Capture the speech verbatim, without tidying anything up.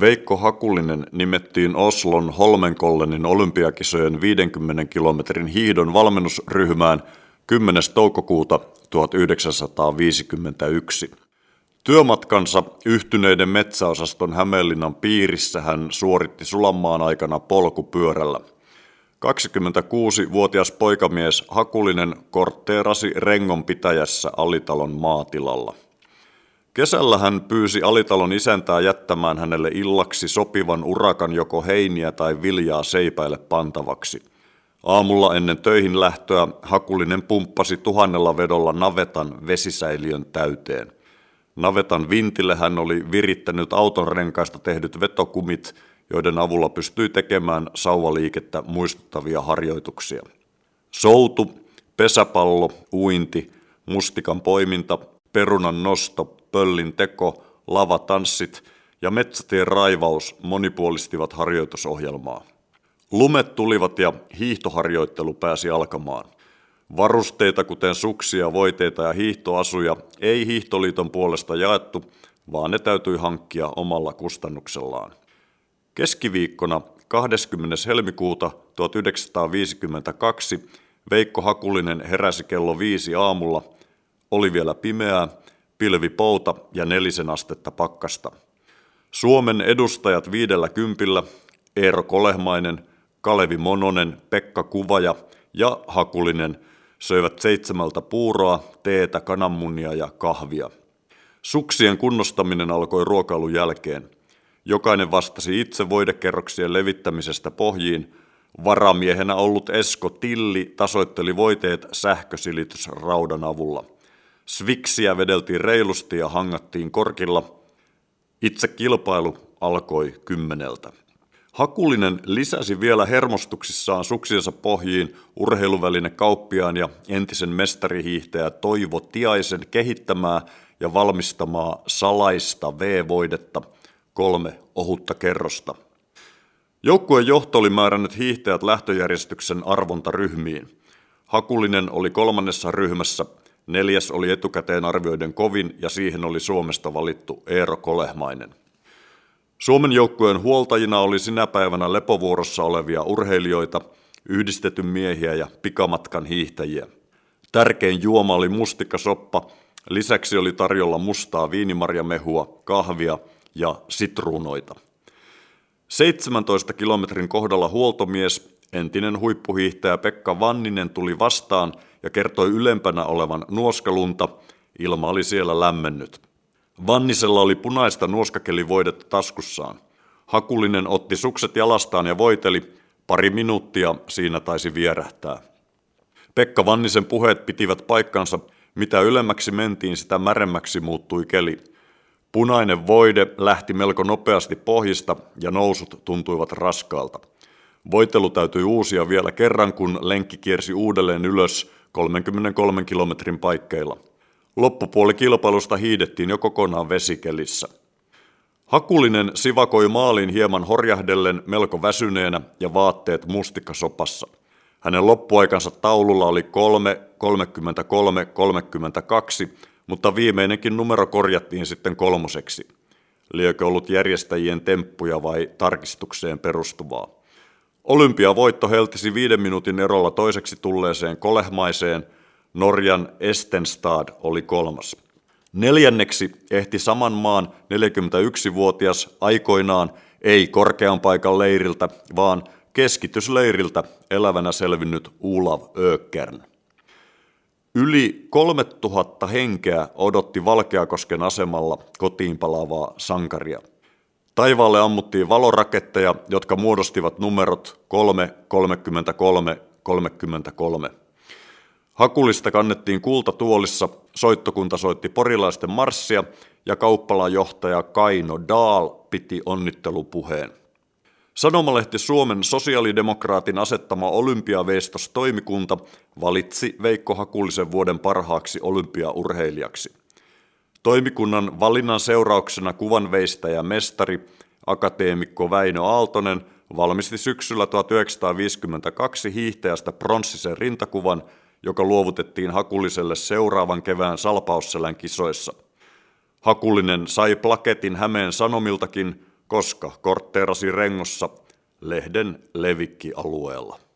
Veikko Hakulinen nimettiin Oslon Holmenkollenin olympiakisojen viidenkymmenen kilometrin hiihdon valmennusryhmään kymmenes toukokuuta tuhatyhdeksänsataaviisikymmentäyksi. Työmatkansa yhtyneiden metsäosaston Hämeenlinnan piirissä hän suoritti sulamaan aikana polkupyörällä. kaksikymmentäkuusivuotias poikamies Hakulinen kortteerasi Rengonpitäjässä Alitalon maatilalla. Kesällä hän pyysi Alitalon isäntää jättämään hänelle illaksi sopivan urakan joko heiniä tai viljaa seipäille pantavaksi. Aamulla ennen töihin lähtöä Hakulinen pumppasi tuhannella vedolla navetan vesisäiliön täyteen. Navetan vintille hän oli virittänyt autonrenkaista tehdyt vetokumit, joiden avulla pystyi tekemään sauvaliikettä muistuttavia harjoituksia. Soutu, pesäpallo, uinti, mustikan poiminta, perunan nosto, pöllin teko, lavatanssit ja metsätien raivaus monipuolistivat harjoitusohjelmaa. Lumet tulivat ja hiihtoharjoittelu pääsi alkamaan. Varusteita kuten suksia, voiteita ja hiihtoasuja ei hiihtoliiton puolesta jaettu, vaan ne täytyi hankkia omalla kustannuksellaan. Keskiviikkona kahdeskymmenes helmikuuta tuhatyhdeksänsataaviisikymmentäkaksi Veikko Hakulinen heräsi kello viisi aamulla. Oli vielä pimeää, pilvipouta ja nelisen astetta pakkasta. Suomen edustajat viidellä kympillä, Eero Kolehmainen, Kalevi Mononen, Pekka Kuvaja ja Hakulinen söivät seitsemältä puuroa, teetä, kananmunia ja kahvia. Suksien kunnostaminen alkoi ruokailun jälkeen. Jokainen vastasi itse voidekerroksien levittämisestä pohjiin. Varamiehenä ollut Esko Tilli tasoitteli voiteet sähkösilitysraudan avulla. Sviksiä vedeltiin reilusti ja hangattiin korkilla. Itse kilpailu alkoi kymmeneltä. Hakulinen lisäsi vielä hermostuksissaan suksiensa pohjiin urheiluvälinekauppiaan ja entisen mestarihiihtäjä Toivo Tiaisen kehittämää ja valmistamaa salaista V-voidetta, kolme ohutta kerrosta. Joukkueen johto oli määrännyt hiihtäjät lähtöjärjestyksen arvontaryhmiin. Hakulinen oli kolmannessa ryhmässä, neljäs oli etukäteen arvioiden kovin ja siihen oli Suomesta valittu Eero Kolehmainen. Suomen joukkueen huoltajina oli sinä päivänä lepovuorossa olevia urheilijoita, yhdistetyn miehiä ja pikamatkan hiihtäjiä. Tärkein juoma oli mustikkasoppa, lisäksi oli tarjolla mustaa viinimarjamehua, kahvia ja sitruunoita. seitsemäntoista kilometrin kohdalla huoltomies, entinen huippuhiihtäjä Pekka Vanninen tuli vastaan ja kertoi ylempänä olevan nuoskalunta, ilma oli siellä lämmennyt. Vannisella oli punaista nuoskakelivoidetta taskussaan. Hakulinen otti sukset jalastaan ja voiteli. Pari minuuttia siinä taisi vierähtää. Pekka Vannisen puheet pitivät paikkansa. Mitä ylemmäksi mentiin, sitä märemmäksi muuttui keli. Punainen voide lähti melko nopeasti pohjista ja nousut tuntuivat raskaalta. Voitelu täytyi uusia vielä kerran, kun lenkki kiersi uudelleen ylös kolmenkymmenenkolmen kilometrin paikkeilla. Loppupuoli kilpailusta hiidettiin jo kokonaan vesikelissä. Hakulinen sivakoi maaliin hieman horjahdellen melko väsyneenä ja vaatteet mustikkasopassa. Hänen loppuaikansa taululla oli kolme kolmekymmentäkolme kolmekymmentäkaksi, mutta viimeinenkin numero korjattiin sitten kolmoseksi. Liekö ollut järjestäjien temppuja vai tarkistukseen perustuvaa? Olympiavoitto heltisi viiden minuutin erolla toiseksi tulleeseen Kolehmaiseen. Norjan Estenstad oli kolmas. Neljänneksi ehti saman maan neljäkymmentäyksivuotias aikoinaan ei korkean paikan leiriltä, vaan keskitysleiriltä elävänä selvinnyt Olav Økern. Yli kolmetuhatta henkeä odotti Valkeakosken asemalla kotiin palaavaa sankaria. Taivaalle ammuttiin valoraketteja, jotka muodostivat numerot kolme kolmekymmentäkolme kolmekymmentäkolme. Hakulista kannettiin kultatuolissa, soittokunta soitti porilaisten marssia ja kauppalan johtaja Kaino Taala piti onnittelupuheen. Sanomalehti Suomen sosiaalidemokraatin asettama olympiaveistostoimikunta valitsi Veikko Hakulisen vuoden parhaaksi olympiaurheilijaksi. Toimikunnan valinnan seurauksena kuvanveistäjä mestari, akateemikko Väinö Aaltonen valmisti syksyllä tuhatyhdeksänsataaviisikymmentäkaksi hiihtäjästä pronssisen rintakuvan, joka luovutettiin Hakuliselle seuraavan kevään Salpausselän kisoissa. Hakulinen sai plaketin Hämeen Sanomiltakin, koska kortteerasi Rengossa lehden levikkialueella.